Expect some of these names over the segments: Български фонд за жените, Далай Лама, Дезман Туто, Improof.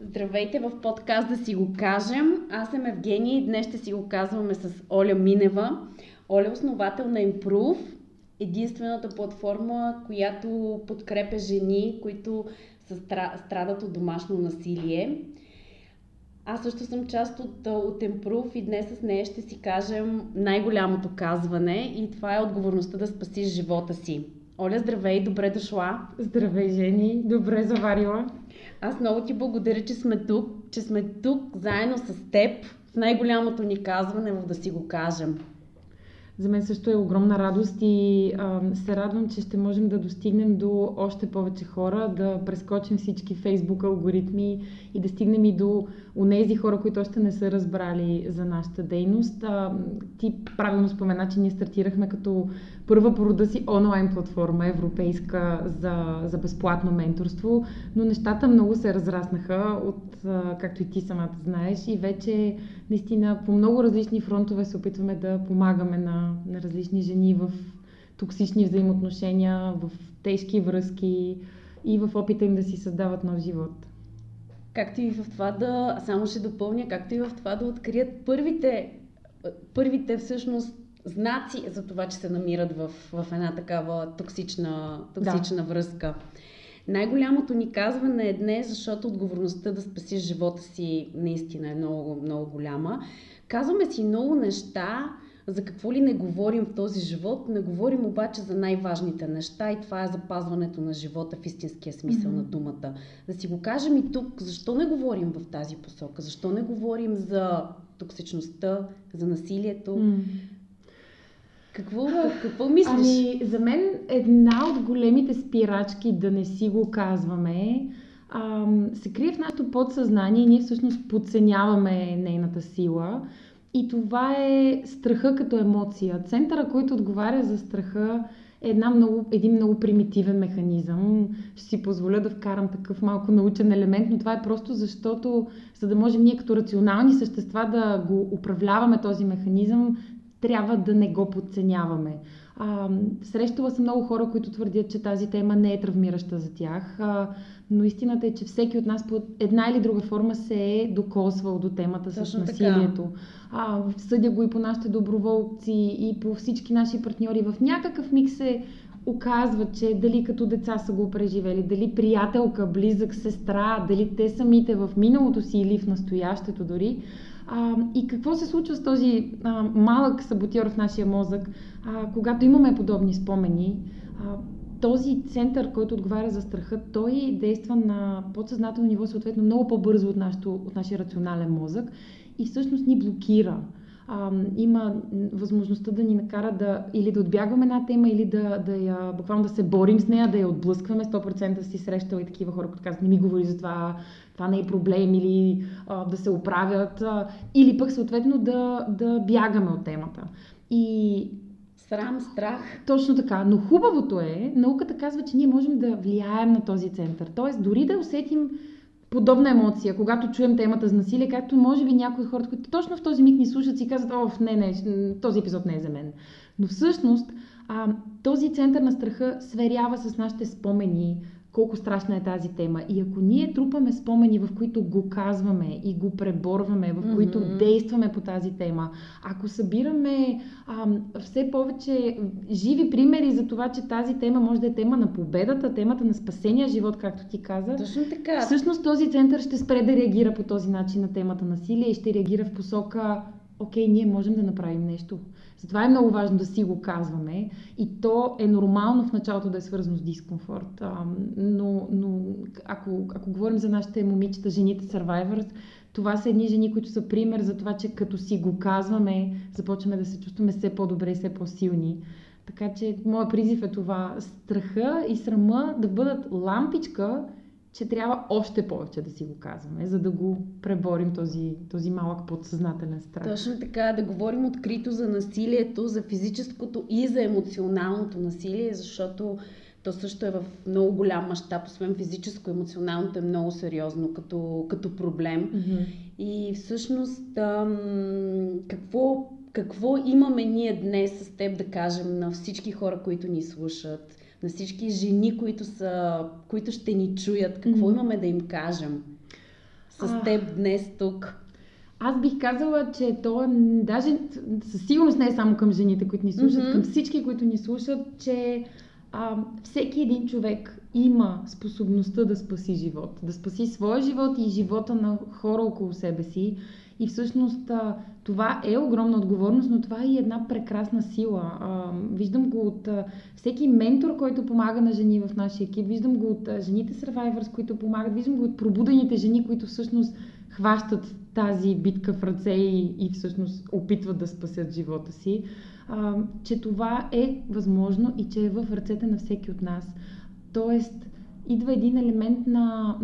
Здравейте в подкаст "Да си го кажем". Аз съм Евгения и днес ще си го казваме с Оля Минева. Оля е основател на Improof, единствената платформа, която подкрепя жени, които страдат от домашно насилие. Аз също съм част от Improof и днес с нея ще си кажем най-голямото казване и това е отговорността да спасиш живота си. Оля, здравей, добре дошла. Здравей, Жени, добре заварила. Аз много ти благодаря, че сме тук заедно с теб в най-голямото ни казване, да си го кажем. За мен също е огромна радост и се радвам, че ще можем да достигнем до още повече хора, да прескочим всички Фейсбук алгоритми и да стигнем и до онези хора, които още не са разбрали за нашата дейност. Ти правилно спомена, че ние стартирахме като първа по рода си онлайн платформа, европейска, за безплатно менторство, но нещата много се разраснаха, както и ти самата знаеш, и вече наистина по много различни фронтове се опитваме да помагаме на различни жени в токсични взаимоотношения, в тежки връзки и в опита им да си създават нов живот. Както и в това да открият първите всъщност знаци за това, че се намират в една такава токсична връзка. Най-голямото ни казване е днес, защото отговорността да спасиш живота си наистина е много, много голяма. Казваме си много неща, за какво ли не говорим в този живот, не говорим обаче за най-важните неща и това е запазването на живота в истинския смисъл на думата. Да си го кажем и тук, защо не говорим в тази посока, защо не говорим за токсичността, за насилието. Какво мислиш? Ами, за мен една от големите спирачки да не си го казваме се крие в нашето подсъзнание и ние всъщност подценяваме нейната сила. И това е страха като емоция. Центъра, който отговаря за страха, е един много примитивен механизъм. Ще си позволя да вкарам такъв малко научен елемент, но това е просто защото, за да можем ние като рационални същества да го управляваме този механизъм, трябва да не го подценяваме. Срещала съм много хора, които твърдят, че тази тема не е травмираща за тях, но истината е, че всеки от нас по една или друга форма се е докосвал до темата с насилието. Съдя го и по нашите доброволци, и по всички наши партньори. В някакъв миг се оказва, че дали като деца са го преживели, дали приятелка, близък, сестра, дали те самите в миналото си или в настоящето дори. И какво се случва с този малък саботьор в нашия мозък, когато имаме подобни спомени? Този център, който отговаря за страха, той действа на подсъзнателно ниво, съответно много по-бързо от нашия рационален мозък и всъщност ни блокира. Има възможността да ни накара или да отбягваме една тема, или буквално да се борим с нея, да я отблъскваме. 100% си срещала и такива хора, които казват, не ми говори за това не е проблем, или да се оправят, или пък съответно да бягаме от темата. И срам, страх. Точно така. Но хубавото е, науката казва, че ние можем да влияем на този център. Тоест, дори да усетим подобна емоция, когато чуем темата за насилие, както може би някои от хората, които точно в този миг ни слушат и казват, не, този епизод не е за мен. Но всъщност този център на страха сверява с нашите спомени, колко страшна е тази тема. И ако ние трупаме спомени, в които го казваме и го преборваме, в които действаме по тази тема, ако събираме все повече живи примери за това, че тази тема може да е тема на победата, темата на спасения живот, както ти каза. Точно така. Всъщност този център ще спре да реагира по този начин на темата насилие и ще реагира в посока окей, ние можем да направим нещо. Затова е много важно да си го казваме и то е нормално в началото да е свързано с дискомфорт. Но ако говорим за нашите момичета, жените Survivors, това са едни жени, които са пример за това, че като си го казваме, започваме да се чувстваме все по-добре и все по-силни. Така че моят призив е това. Страха и срама да бъдат лампичка, че трябва още повече да си го казваме, за да го преборим този малък подсъзнателен страх. Точно така, да говорим открито за насилието, за физическото и за емоционалното насилие, защото то също е в много голям мащаб, освен физическо, емоционалното е много сериозно като проблем. И всъщност какво имаме ние днес с теб да кажем на всички хора, които ни слушат, на всички жени, които ще ни чуят, какво имаме да им кажем? с теб днес тук? Аз бих казала, че то даже със сигурност не е само към жените, които ни слушат, към всички, които ни слушат, че всеки един човек има способността да спаси живот. Да спаси своя живот и живота на хора около себе си. И всъщност това е огромна отговорност, но това е и една прекрасна сила. Виждам го от всеки ментор, който помага на жени в нашия екип, виждам го от жените Survivors, които помагат, виждам го от пробудените жени, които всъщност хващат тази битка в ръце и всъщност опитват да спасят живота си. Че това е възможно и че е в ръцете на всеки от нас. Тоест, идва един елемент на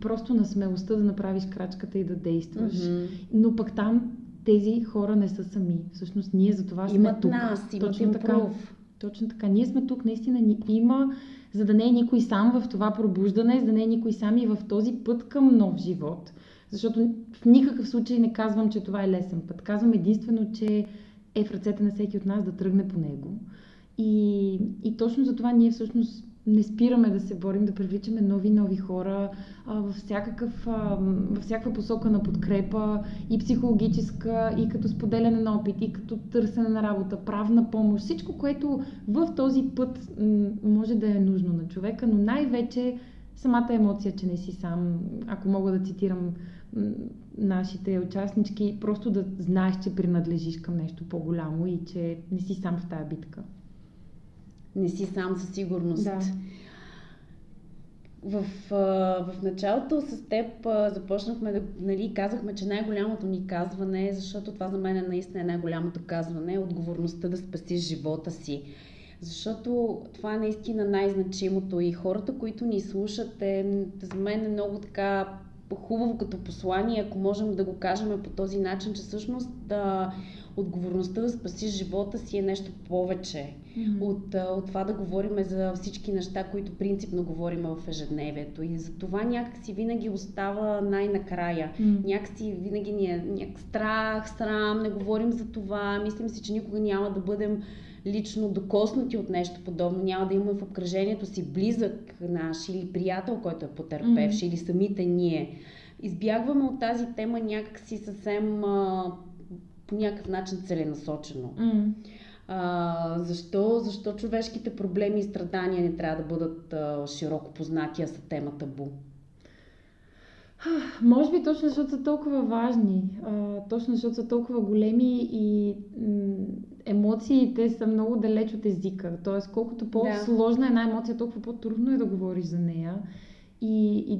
просто на смелостта да направиш крачката и да действаш. Но пък там тези хора не са сами. Всъщност ние за това сме имат тук. Нас, имат Импрув. Точно така. Ние сме тук, наистина ни има, за да не е никой сам в това пробуждане, за да не е никой сам и в този път към нов живот. Защото в никакъв случай не казвам, че това е лесен път. Казвам единствено, че е в ръцете на всеки от нас да тръгне по него. И точно за това ние всъщност не спираме да се борим, да привличаме нови хора във всякаква посока на подкрепа, и психологическа, и като споделяне на опит, и като търсене на работа, правна помощ, всичко, което в този път може да е нужно на човека, но най-вече самата емоция, че не си сам, ако мога да цитирам нашите участнички, просто да знаеш, че принадлежиш към нещо по-голямо и че не си сам в тая битка. Не си сам със сигурност. Да. В началото с теб започнахме да казахме, че най-голямото ни казване, защото това за мен наистина е най-голямото казване, е отговорността да спасиш живота си. Защото това е наистина най-значимото и хората, които ни слушат, за мен е много така хубаво като послание, ако можем да го кажем по този начин, че всъщност отговорността да спасиш живота си е нещо повече от това да говорим за всички неща, които принципно говорим в ежедневието. И за това някакси винаги остава най-накрая. Някакси винаги ни е страх, срам, не говорим за това, мислим си, че никога няма да бъдем лично докоснати от нещо подобно, няма да имаме в обкръжението си близък наш или приятел, който е потърпевш, или самите ние. Избягваме от тази тема някакси съвсем по някакъв начин целенасочено. Защо човешките проблеми и страдания не трябва да бъдат широко познати, а са тема табу? Може би точно защото са толкова важни, точно защото са толкова големи и емоциите са много далеч от езика. Тоест, колкото по-сложна е една емоция, толкова по-трудно е да говориш за нея. И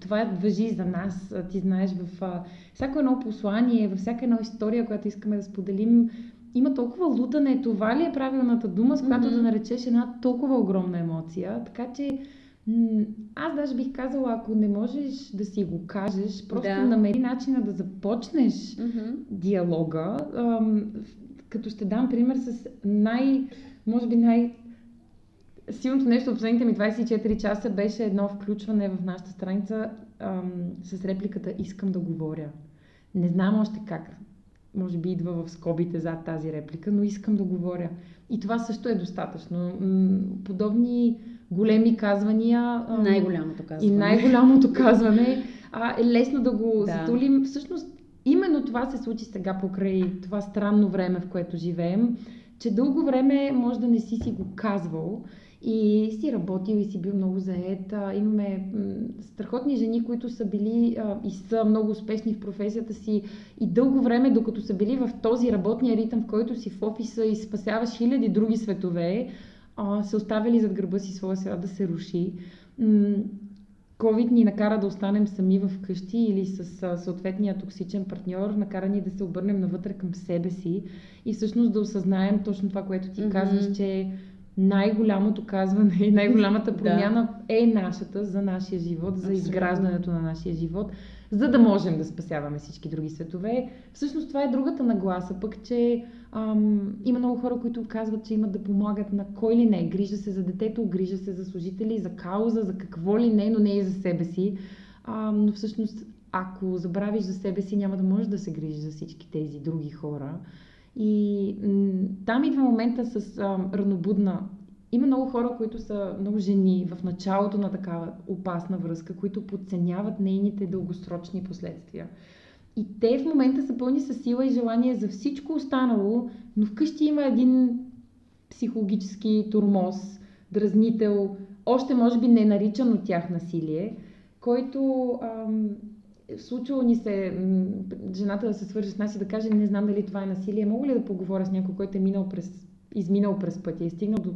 това важи за нас. Ти знаеш, във всяко едно послание, във всяка една история, която искаме да споделим, има толкова лутане. Това ли е правилната дума, с която да наречеш една толкова огромна емоция? Така че аз даже бих казала, ако не можеш да си го кажеш, просто намери начина да започнеш диалога. Като ще дам пример с силното нещо от последните ми 24 часа беше едно включване в нашата страница с репликата "Искам да говоря". Не знам още как, може би идва в скобите зад тази реплика, но искам да говоря. И това също е достатъчно. Подобни големи казвания... най-голямото казване. И най-голямото казване е лесно да го затулим. Всъщност, именно това се случи сега покрай това странно време, в което живеем, че дълго време може да не си го казвал и си работил и си бил много заед. Имаме страхотни жени, които са били и са много успешни в професията си и дълго време, докато са били в този работния ритъм, в който си в офиса и спасяваш хиляди други светове, се оставили зад гърба си своя свят да се руши. COVID ни накара да останем сами в къщи или с съответния токсичен партньор, накара ни да се обърнем навътре към себе си и всъщност да осъзнаем точно това, което ти казваш, че най-голямото казване и най-голямата промяна е нашата за нашия живот, за изграждането на нашия живот, за да можем да спасяваме всички други светове. Всъщност това е другата нагласа, пък че има много хора, които казват, че имат да помагат на кой ли не. Грижа се за детето, грижа се за служители, за кауза, за какво ли не, но не и за себе си. Но всъщност, ако забравиш за себе си, няма да можеш да се грижиш за всички тези други хора. И там идва момента с ранобудна Има много хора, които са много жени в началото на такава опасна връзка, които подценяват нейните дългосрочни последствия. И те в момента са пълни със сила и желание за всичко останало, но вкъщи има един психологически тормоз, дразнител, още може би не наричан от тях насилие, който случило ни се жената да се свържи с нас и да каже: не знам дали това е насилие, мога ли да поговоря с някой, който е изминал през пътя и стигнал до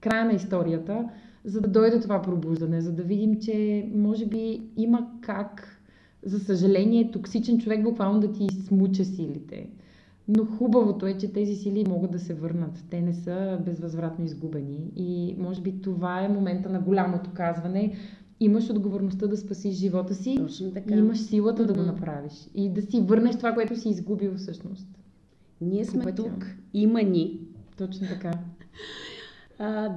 края на историята, за да дойде това пробуждане, за да видим, че може би има как, за съжаление, токсичен човек буквално да ти смуче силите. Но хубавото е, че тези сили могат да се върнат. Те не са безвъзвратно изгубени. И може би това е момента на голямото казване. Имаш отговорността да спасиш живота си, и имаш силата да го направиш. И да си върнеш това, което си изгубил всъщност. Ние сме тук. Има ни. Точно така.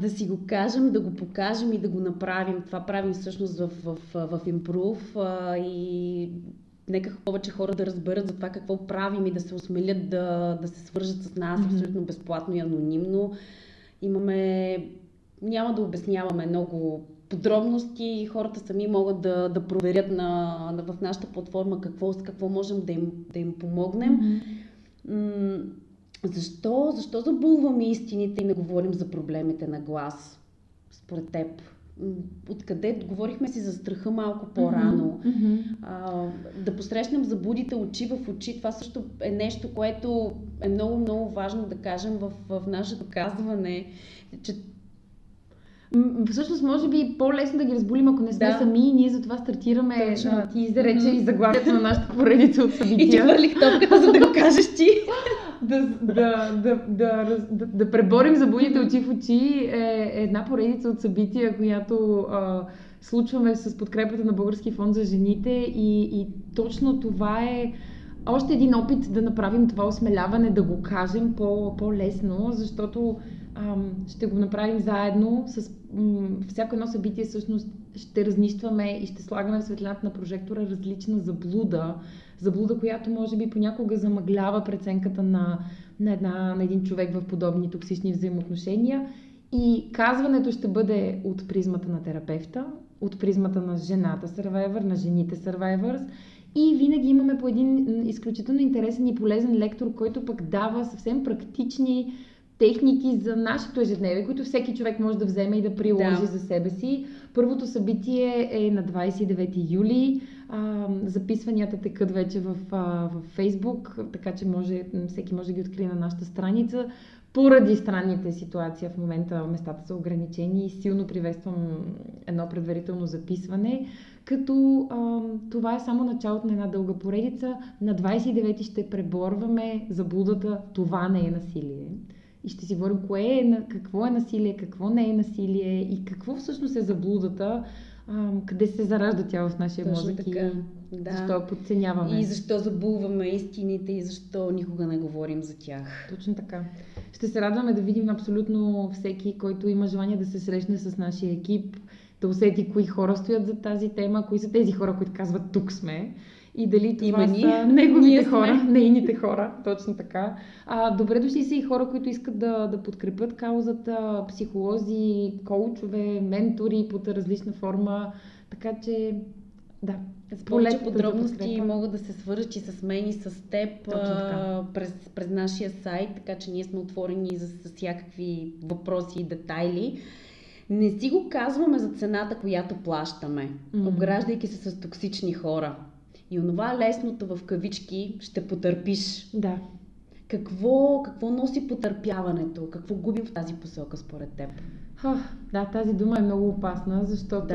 Да си го кажем, да го покажем и да го направим. Това правим всъщност в Improof и нека повече хора да разберат за това какво правим и да се осмелят да се свържат с нас абсолютно безплатно и анонимно. Няма да обясняваме много подробности и хората сами могат да проверят в нашата платформа какво можем да им помогнем. Защо забулваме истините и не говорим за проблемите на глас, според теб? Откъде? Говорихме си за страха малко по-рано. Да посрещнем забудите очи в очи, това също е нещо, което е много, много важно да кажем в нашето казване, че всъщност може би по-лесно да ги разболим, ако не сме сами, и ние затова стартираме. Ти изрече и заглавието на нашата поредица от събития. И ти хвърлих топката, за да го кажеш ти. Да преборим забудите очи в очи е една поредица от събития, която случваме с подкрепата на Български фонд за жените, и точно това е още един опит да направим това осмеляване, да го кажем по-лесно, защото ще го направим заедно. С всяко едно събитие всъщност ще разнищваме и ще слагаме в светлината на прожектора различна заблуда, която може би понякога замъглява преценката на един човек в подобни токсични взаимоотношения. И казването ще бъде от призмата на терапевта, от призмата на жената сървайвър, на жените сървайвърс, и винаги имаме по един изключително интересен и полезен лектор, който пък дава съвсем практични техники за нашето ежедневие, които всеки човек може да вземе и да приложи за себе си. Първото събитие е на 29 юли. Записванията текат вече в Facebook, така че всеки може да ги открие на нашата страница. Поради странните ситуации в момента местата са ограничени и силно приветствам едно предварително записване, като това е само началото на една дълга поредица. На 29 ще преборваме заблудата „това не е насилие“ и ще си говорим какво е насилие, какво не е насилие и какво всъщност е заблудата, къде се заражда тя в нашия мозък и защо подценяваме. И защо забулваме истините и защо никога не говорим за тях. Точно така. Ще се радваме да видим абсолютно всеки, който има желание да се срещне с нашия екип, да усети кои хора стоят за тази тема, кои са тези хора, които казват „тук сме“. И дали това са неговите хора, нейните хора, точно така. Добре дошли са и хора, които искат да подкрепят каузата, психолози, коучове, ментори под различна форма, така че с повече подробности могат да се свържат и с мен и с теб през нашия сайт, така че ние сме отворени за всякакви въпроси и детайли. Не си го казваме за цената, която плащаме, обграждайки се с токсични хора. И онова лесното в кавички ще потърпиш. Да. Какво носи потърпяването? Какво губим в тази посока според теб? Тази дума е много опасна, защото...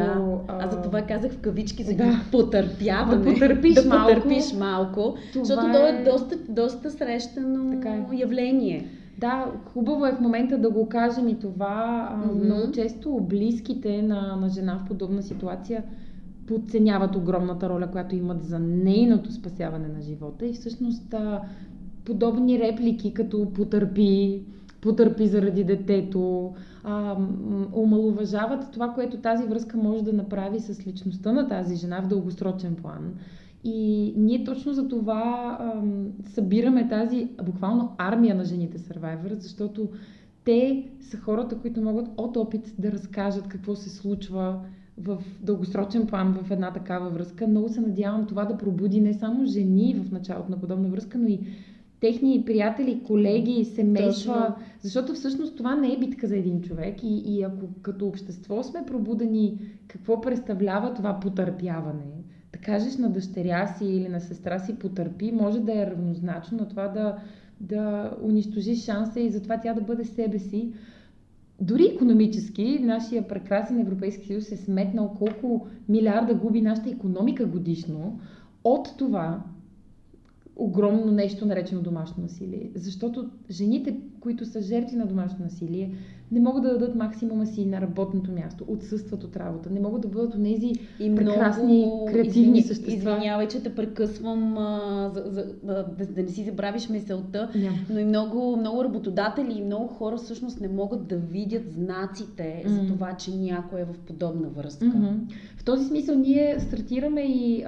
Аз за това казах в кавички за потърпяване. Да потърпиш малко. Защото то е доста срещано явление. Да, хубаво е в момента да го кажем и това. Много често близките на жена в подобна ситуация подценяват огромната роля, която имат за нейното спасяване на живота, и всъщност подобни реплики, като потърпи заради детето, омалуважават това, което тази връзка може да направи с личността на тази жена в дългосрочен план. И ние точно за това събираме тази буквално армия на жените сървайвър, защото те са хората, които могат от опит да разкажат какво се случва в дългосрочен план в една такава връзка. Много се надявам това да пробуди не само жени в началото на подобна връзка, но и техни приятели, колеги, семейства. Защото всъщност това не е битка за един човек и ако като общество сме пробудени какво представлява това потърпяване, да кажеш на дъщеря си или на сестра си потърпи, може да е равнозначно на това да унищожи шанса и затова тя да бъде себе си. Дори икономически, нашия прекрасен Европейски съюз е сметнал колко милиарда губи нашата икономика годишно от това огромно нещо, наречено домашно насилие. Защото жените, които са жертви на домашно насилие, не могат да дадат максимума си на работното място, отсъстват от работа, не могат да бъдат онези прекрасни, креативни същества. Извинявай, че те прекъсвам, да не си забравиш мисълта, но и много работодатели и много хора всъщност не могат да видят знаците за това, че някой е в подобна връзка. В този смисъл ние стартираме и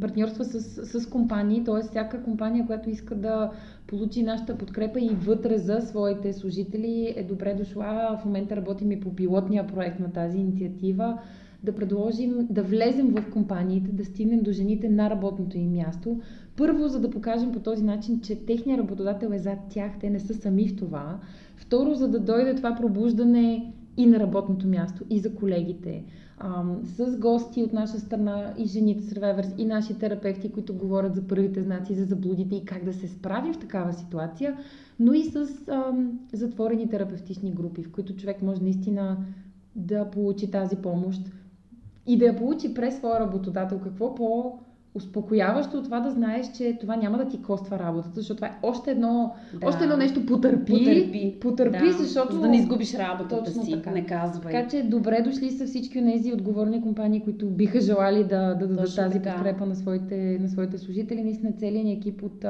партньорства с компании, т.е. всяка компания, която иска да получи нашата подкрепа и вътре за своите служители е добре дошла. В момента работим и по пилотния проект на тази инициатива. Да предложим да влезем в компаниите, да стигнем до жените на работното им място. Първо, за да покажем по този начин, че техният работодател е зад тях, те не са сами в това. Второ, за да дойде това пробуждане и на работното място, и за колегите. С гости от наша страна и жените сървайвърс, и наши терапевти, които говорят за първите знаци, за заблудите и как да се справи в такава ситуация, но и с затворени терапевтични групи, в които човек може наистина да получи тази помощ и да я получи през своя работодател. Какво по-успокояващо от това да знаеш, че това няма да ти коства работата, защото това е още едно нещо потърпи, защото... За да не изгубиш работата си, така. Не казвай. Така че добре дошли са всички от тези отговорни компании, които биха желали да дадат тази подкрепа на своите служители. Наистина целият ни екип от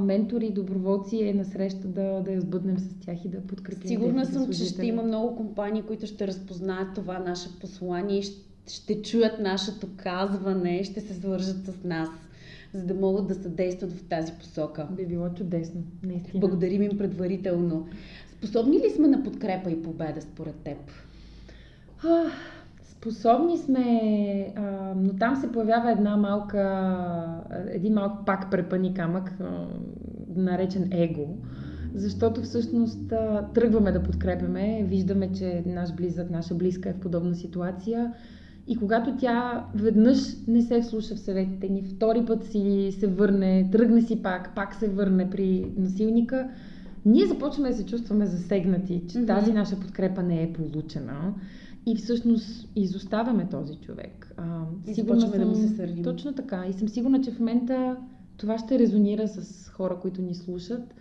ментори, доброволци е насреща да я сбъднем с тях и да подкрепим. Сигурна съм, служители. Че ще има много компании, които ще разпознаят това наше послание и ще чуят нашето казване, ще се свържат с нас, за да могат да съдействат в тази посока. Би било чудесно, наистина. Благодарим им предварително. Способни ли сме на подкрепа и победа според теб? Способни сме, но там се появява един малък пак препъни камък, наречен его. Защото всъщност тръгваме да подкрепяме, виждаме, че наш близък, наша близка е в подобна ситуация и когато тя веднъж не се вслуша в съветите ни, втори път си се върне, тръгне си пак се върне при насилника, ние започваме да се чувстваме засегнати, че тази наша подкрепа не е получена и всъщност изоставяме този човек. И започваме да му се сърдим. Точно така. И съм сигурна, че в момента това ще резонира с хора, които ни слушат.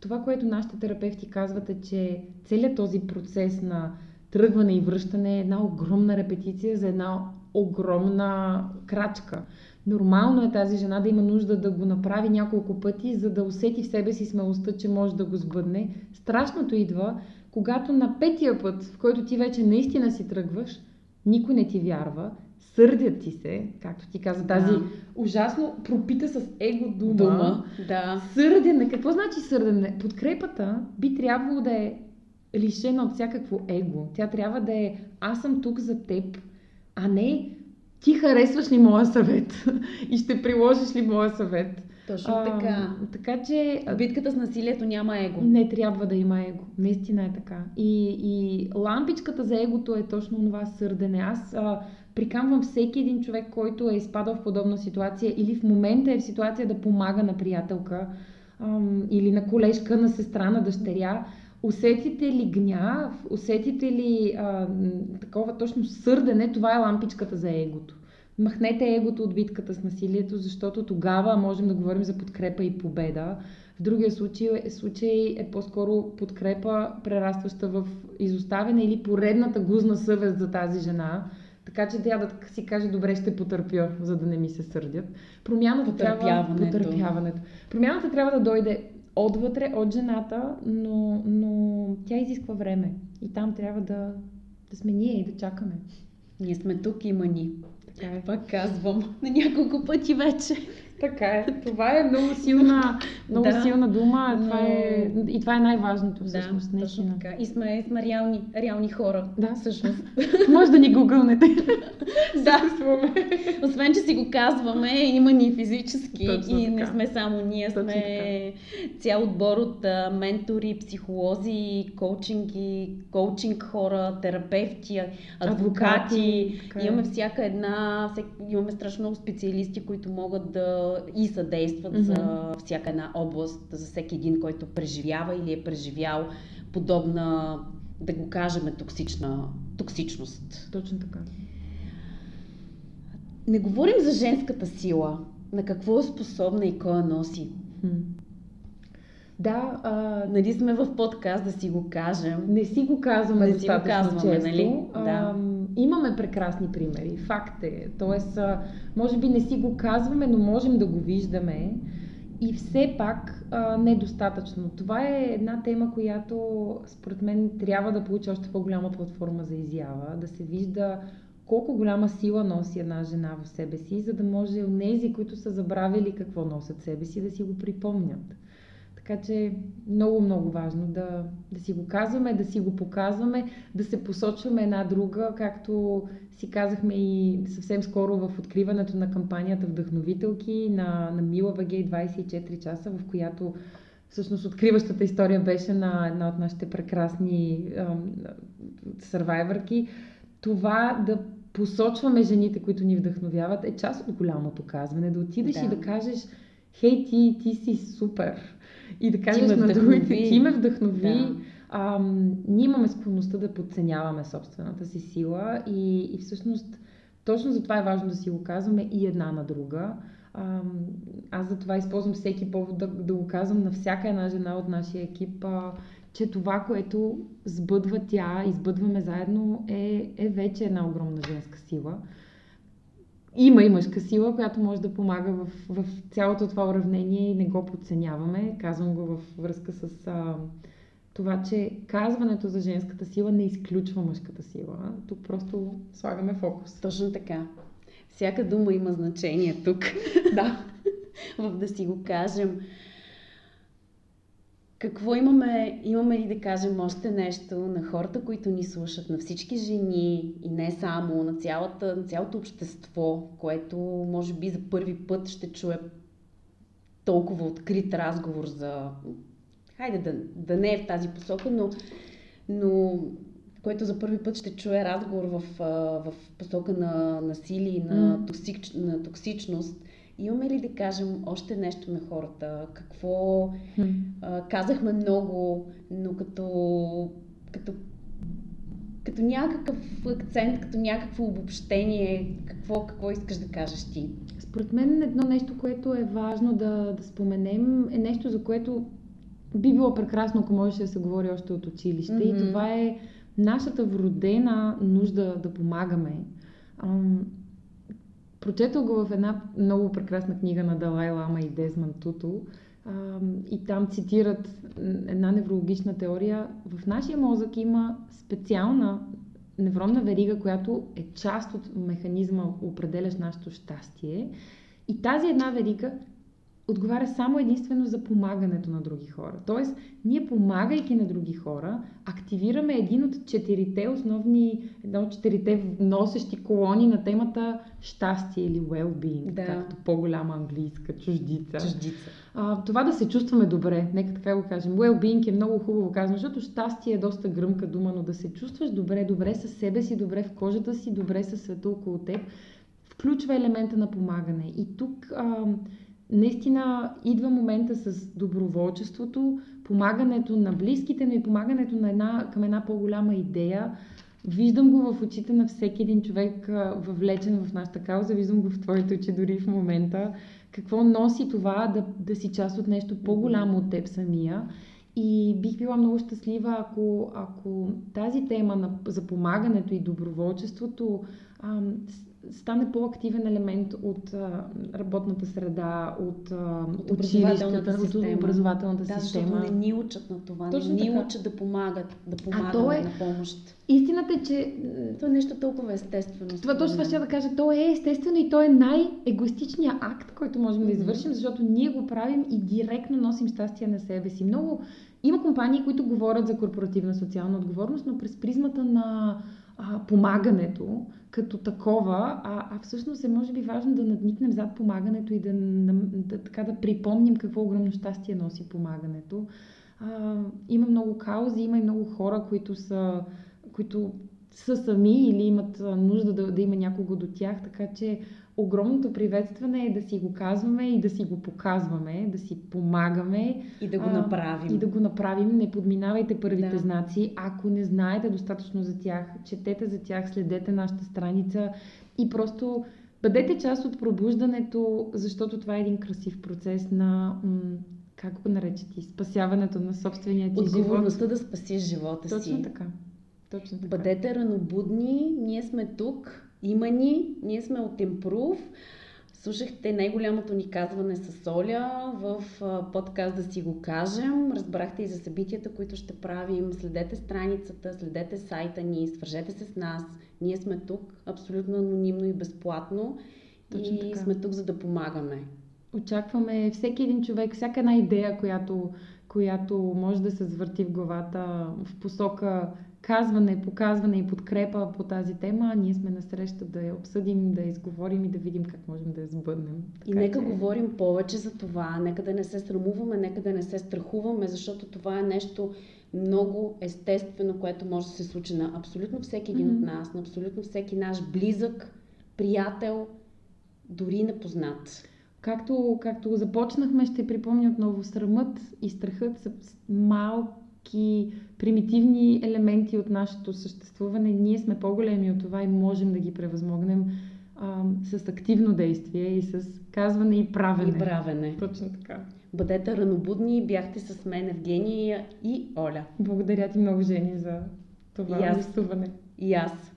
Това, което нашите терапевти казват е, че целият този процес на тръгване и връщане е една огромна репетиция за една огромна крачка. Нормално е тази жена да има нужда да го направи няколко пъти, за да усети в себе си смелостта, че може да го сбъдне. Страшното идва, когато на петия път, в който ти вече наистина си тръгваш, никой не ти вярва, сърдят ти се, както ти каза, тази ужасно пропита с его дума. Сърдене. Какво значи сърдене? Подкрепата би трябвало да е лишена от всякакво его. Тя трябва да е аз съм тук за теб, а не ти харесваш ли моя съвет и ще приложиш ли моя съвет. Точно така. Така че битката с насилието няма его. Не трябва да има его. Наистина е така. И лампичката за егото е точно това сърдене. Аз приканвам всеки един човек, който е изпадал в подобна ситуация или в момента е в ситуация да помага на приятелка или на колежка, на сестра, на дъщеря. Усетите ли гняв, усетите ли такова точно сърдене, това е лампичката за егото. Махнете егото от битката с насилието, защото тогава можем да говорим за подкрепа и победа. В другия случай е по-скоро подкрепа, прерастваща в изоставяне или поредната гузна съвест за тази жена, така че тя да си каже, добре, ще потърпя, за да не ми се сърдят. Промяната трябва да дойде отвътре, от жената, но тя изисква време. И там трябва да сме ние и да чакаме. Ние сме тук, има ни. Пак казвам на няколко пъти вече. Така е. Това е много силна, много силна дума. Това е, и това е най-важното всъщност. Да, точно така. И сме реални хора. Да, всъщност. Може да ни гугълнете. Да. Освен, че си го казваме, има ни физически. Точно и така. Не сме само ние. Сме цял отбор от ментори, психолози, коучинги, коучинг хора, терапевти, адвокати. Имаме всяка една, имаме страшно много специалисти, които могат да и съдействат за всяка една област, за всеки един, който преживява или е преживял подобна, да го кажем, токсичност. Точно така. Не говорим за женската сила, на какво е способна и кой я носи. Да, нали сме в подкаст да си го кажем. Не си го казваме достатъчно често. Нали? Да. Имаме прекрасни примери, факт е. Тоест, може би не си го казваме, но можем да го виждаме и все пак недостатъчно. Това е една тема, която според мен трябва да получи още по-голяма платформа за изява, да се вижда колко голяма сила носи една жена в себе си, за да може онези, които са забравили какво носят себе си, да си го припомнят. Така че е много, много важно да си го казваме, да си го показваме, да се посочваме една друга, както си казахме и съвсем скоро в откриването на кампанията Вдъхновителки на Мила Вагей 24 часа, в която всъщност откриващата история беше на една от нашите прекрасни сървайвърки. Това да посочваме жените, които ни вдъхновяват, е част от голямото казване. Да отидеш и да кажеш: хей, ти си супер! И да кажеш на другите: ти ме вдъхнови. Да. Ние имаме склонността да подценяваме собствената си сила и всъщност точно за това е важно да си го казваме и една на друга. Аз за това използвам всеки повод да го казвам на всяка една жена от нашия екип, че това, което сбъдва тя, избъдваме заедно, е вече една огромна женска сила. Има и мъжка сила, която може да помага в цялото това уравнение и не го подценяваме. Казвам го във връзка с това, че казването за женската сила не изключва мъжката сила. Тук просто слагаме фокус. Точно така. Всяка дума има значение тук. Да. Да си го кажем. Какво имаме? Имаме ли да кажем още нещо на хората, които ни слушат, на всички жени и не само, на цялото общество, което може би за първи път ще чуе толкова открит разговор за... Хайде да не е в тази посока, но което за първи път ще чуе разговор в посока на насилие, на токсичност. Имаме ли да кажем още нещо на хората? Какво казахме много, но като някакъв акцент, като някакво обобщение, какво искаш да кажеш ти? Според мен едно нещо, което е важно да споменем, е нещо, за което би било прекрасно, ако можеше да се говори още от училище. И това е нашата вродена нужда да помагаме. Прочетох го в една много прекрасна книга на Далай Лама и Дезман Туто и там цитират една неврологична теория. В нашия мозък има специална невронна верига, която е част от механизма, определящ нашето щастие. И тази една верига отговаря само единствено за помагането на други хора. Тоест, ние помагайки на други хора, активираме един от четирите основни, едно от четирите носещи колони на темата щастие или well-being, както по-голяма английска чуждица. Това да се чувстваме добре, нека така го кажем. Well-being е много хубаво казано, защото щастие е доста гръмка дума, но да се чувстваш добре със себе си, добре в кожата си, добре със света около теб, включва елемента на помагане. И тук... наистина идва момента с доброволчеството, помагането на близките, но и помагането на към една по-голяма идея. Виждам го в очите на всеки един човек, въвлечен в нашата кауза, виждам го в твоите очи дори в момента. Какво носи това да си част от нещо по-голямо от теб самия? И бих била много щастлива, ако тази тема за помагането и доброволчеството стане по-активен елемент от работната среда, от училищата, от образователната система. Да, защото не ни учат на това, учат да помагат, на помощ. Истината е, че... Това е нещо толкова естествено. Това точно ще да кажа, то е естествено и то е най-егоистичният акт, който можем да извършим, защото ние го правим и директно носим щастие на себе си. Много... Има компании, които говорят за корпоративна социална отговорност, но през призмата на помагането като такова, всъщност е може би важно да надникнем зад помагането и да припомним какво огромно щастие носи помагането. Има много каузи, има и много хора, които са сами или имат нужда да има някого до тях, така че огромното приветстване е да си го казваме и да си го показваме, да си помагаме. И да го направим. Не подминавайте първите знаци. Ако не знаете достатъчно за тях, четете за тях, следете нашата страница и просто бъдете част от пробуждането, защото това е един красив процес на... как го наречете? Спасяването на собствения ти живот. Отговорността да спасиш живота си. Точно така. Бъдете ранобудни, ние сме тук. Има ни, ние сме от Improof. Слушахте най-голямото ни казване с Оля в подкаст "Да си го кажем". Разбрахте и за събитията, които ще правим. Следете страницата, следете сайта ни, свържете се с нас. Ние сме тук абсолютно анонимно и безплатно. Точно така. Сме тук, за да помагаме. Очакваме всеки един човек, всяка една идея, която може да се завърти в главата в посока казване, показване и подкрепа по тази тема. Ние сме на среща да я обсъдим, да я изговорим и да видим как можем да я сбъднем. И нека говорим повече за това, нека да не се срамуваме, нека да не се страхуваме, защото това е нещо много естествено, което може да се случи на абсолютно всеки един от нас, на абсолютно всеки наш близък, приятел, дори непознат. Както започнахме, ще припомня отново, срамът и страхът са малки, примитивни елементи от нашето съществуване. Ние сме по-големи от това и можем да ги превъзмогнем с активно действие и с казване и правене. Точно така. Бъдете ранобудни, бяхте с мен, Евгения и Оля. Благодаря ти много, Жени, за това гостуване. И аз.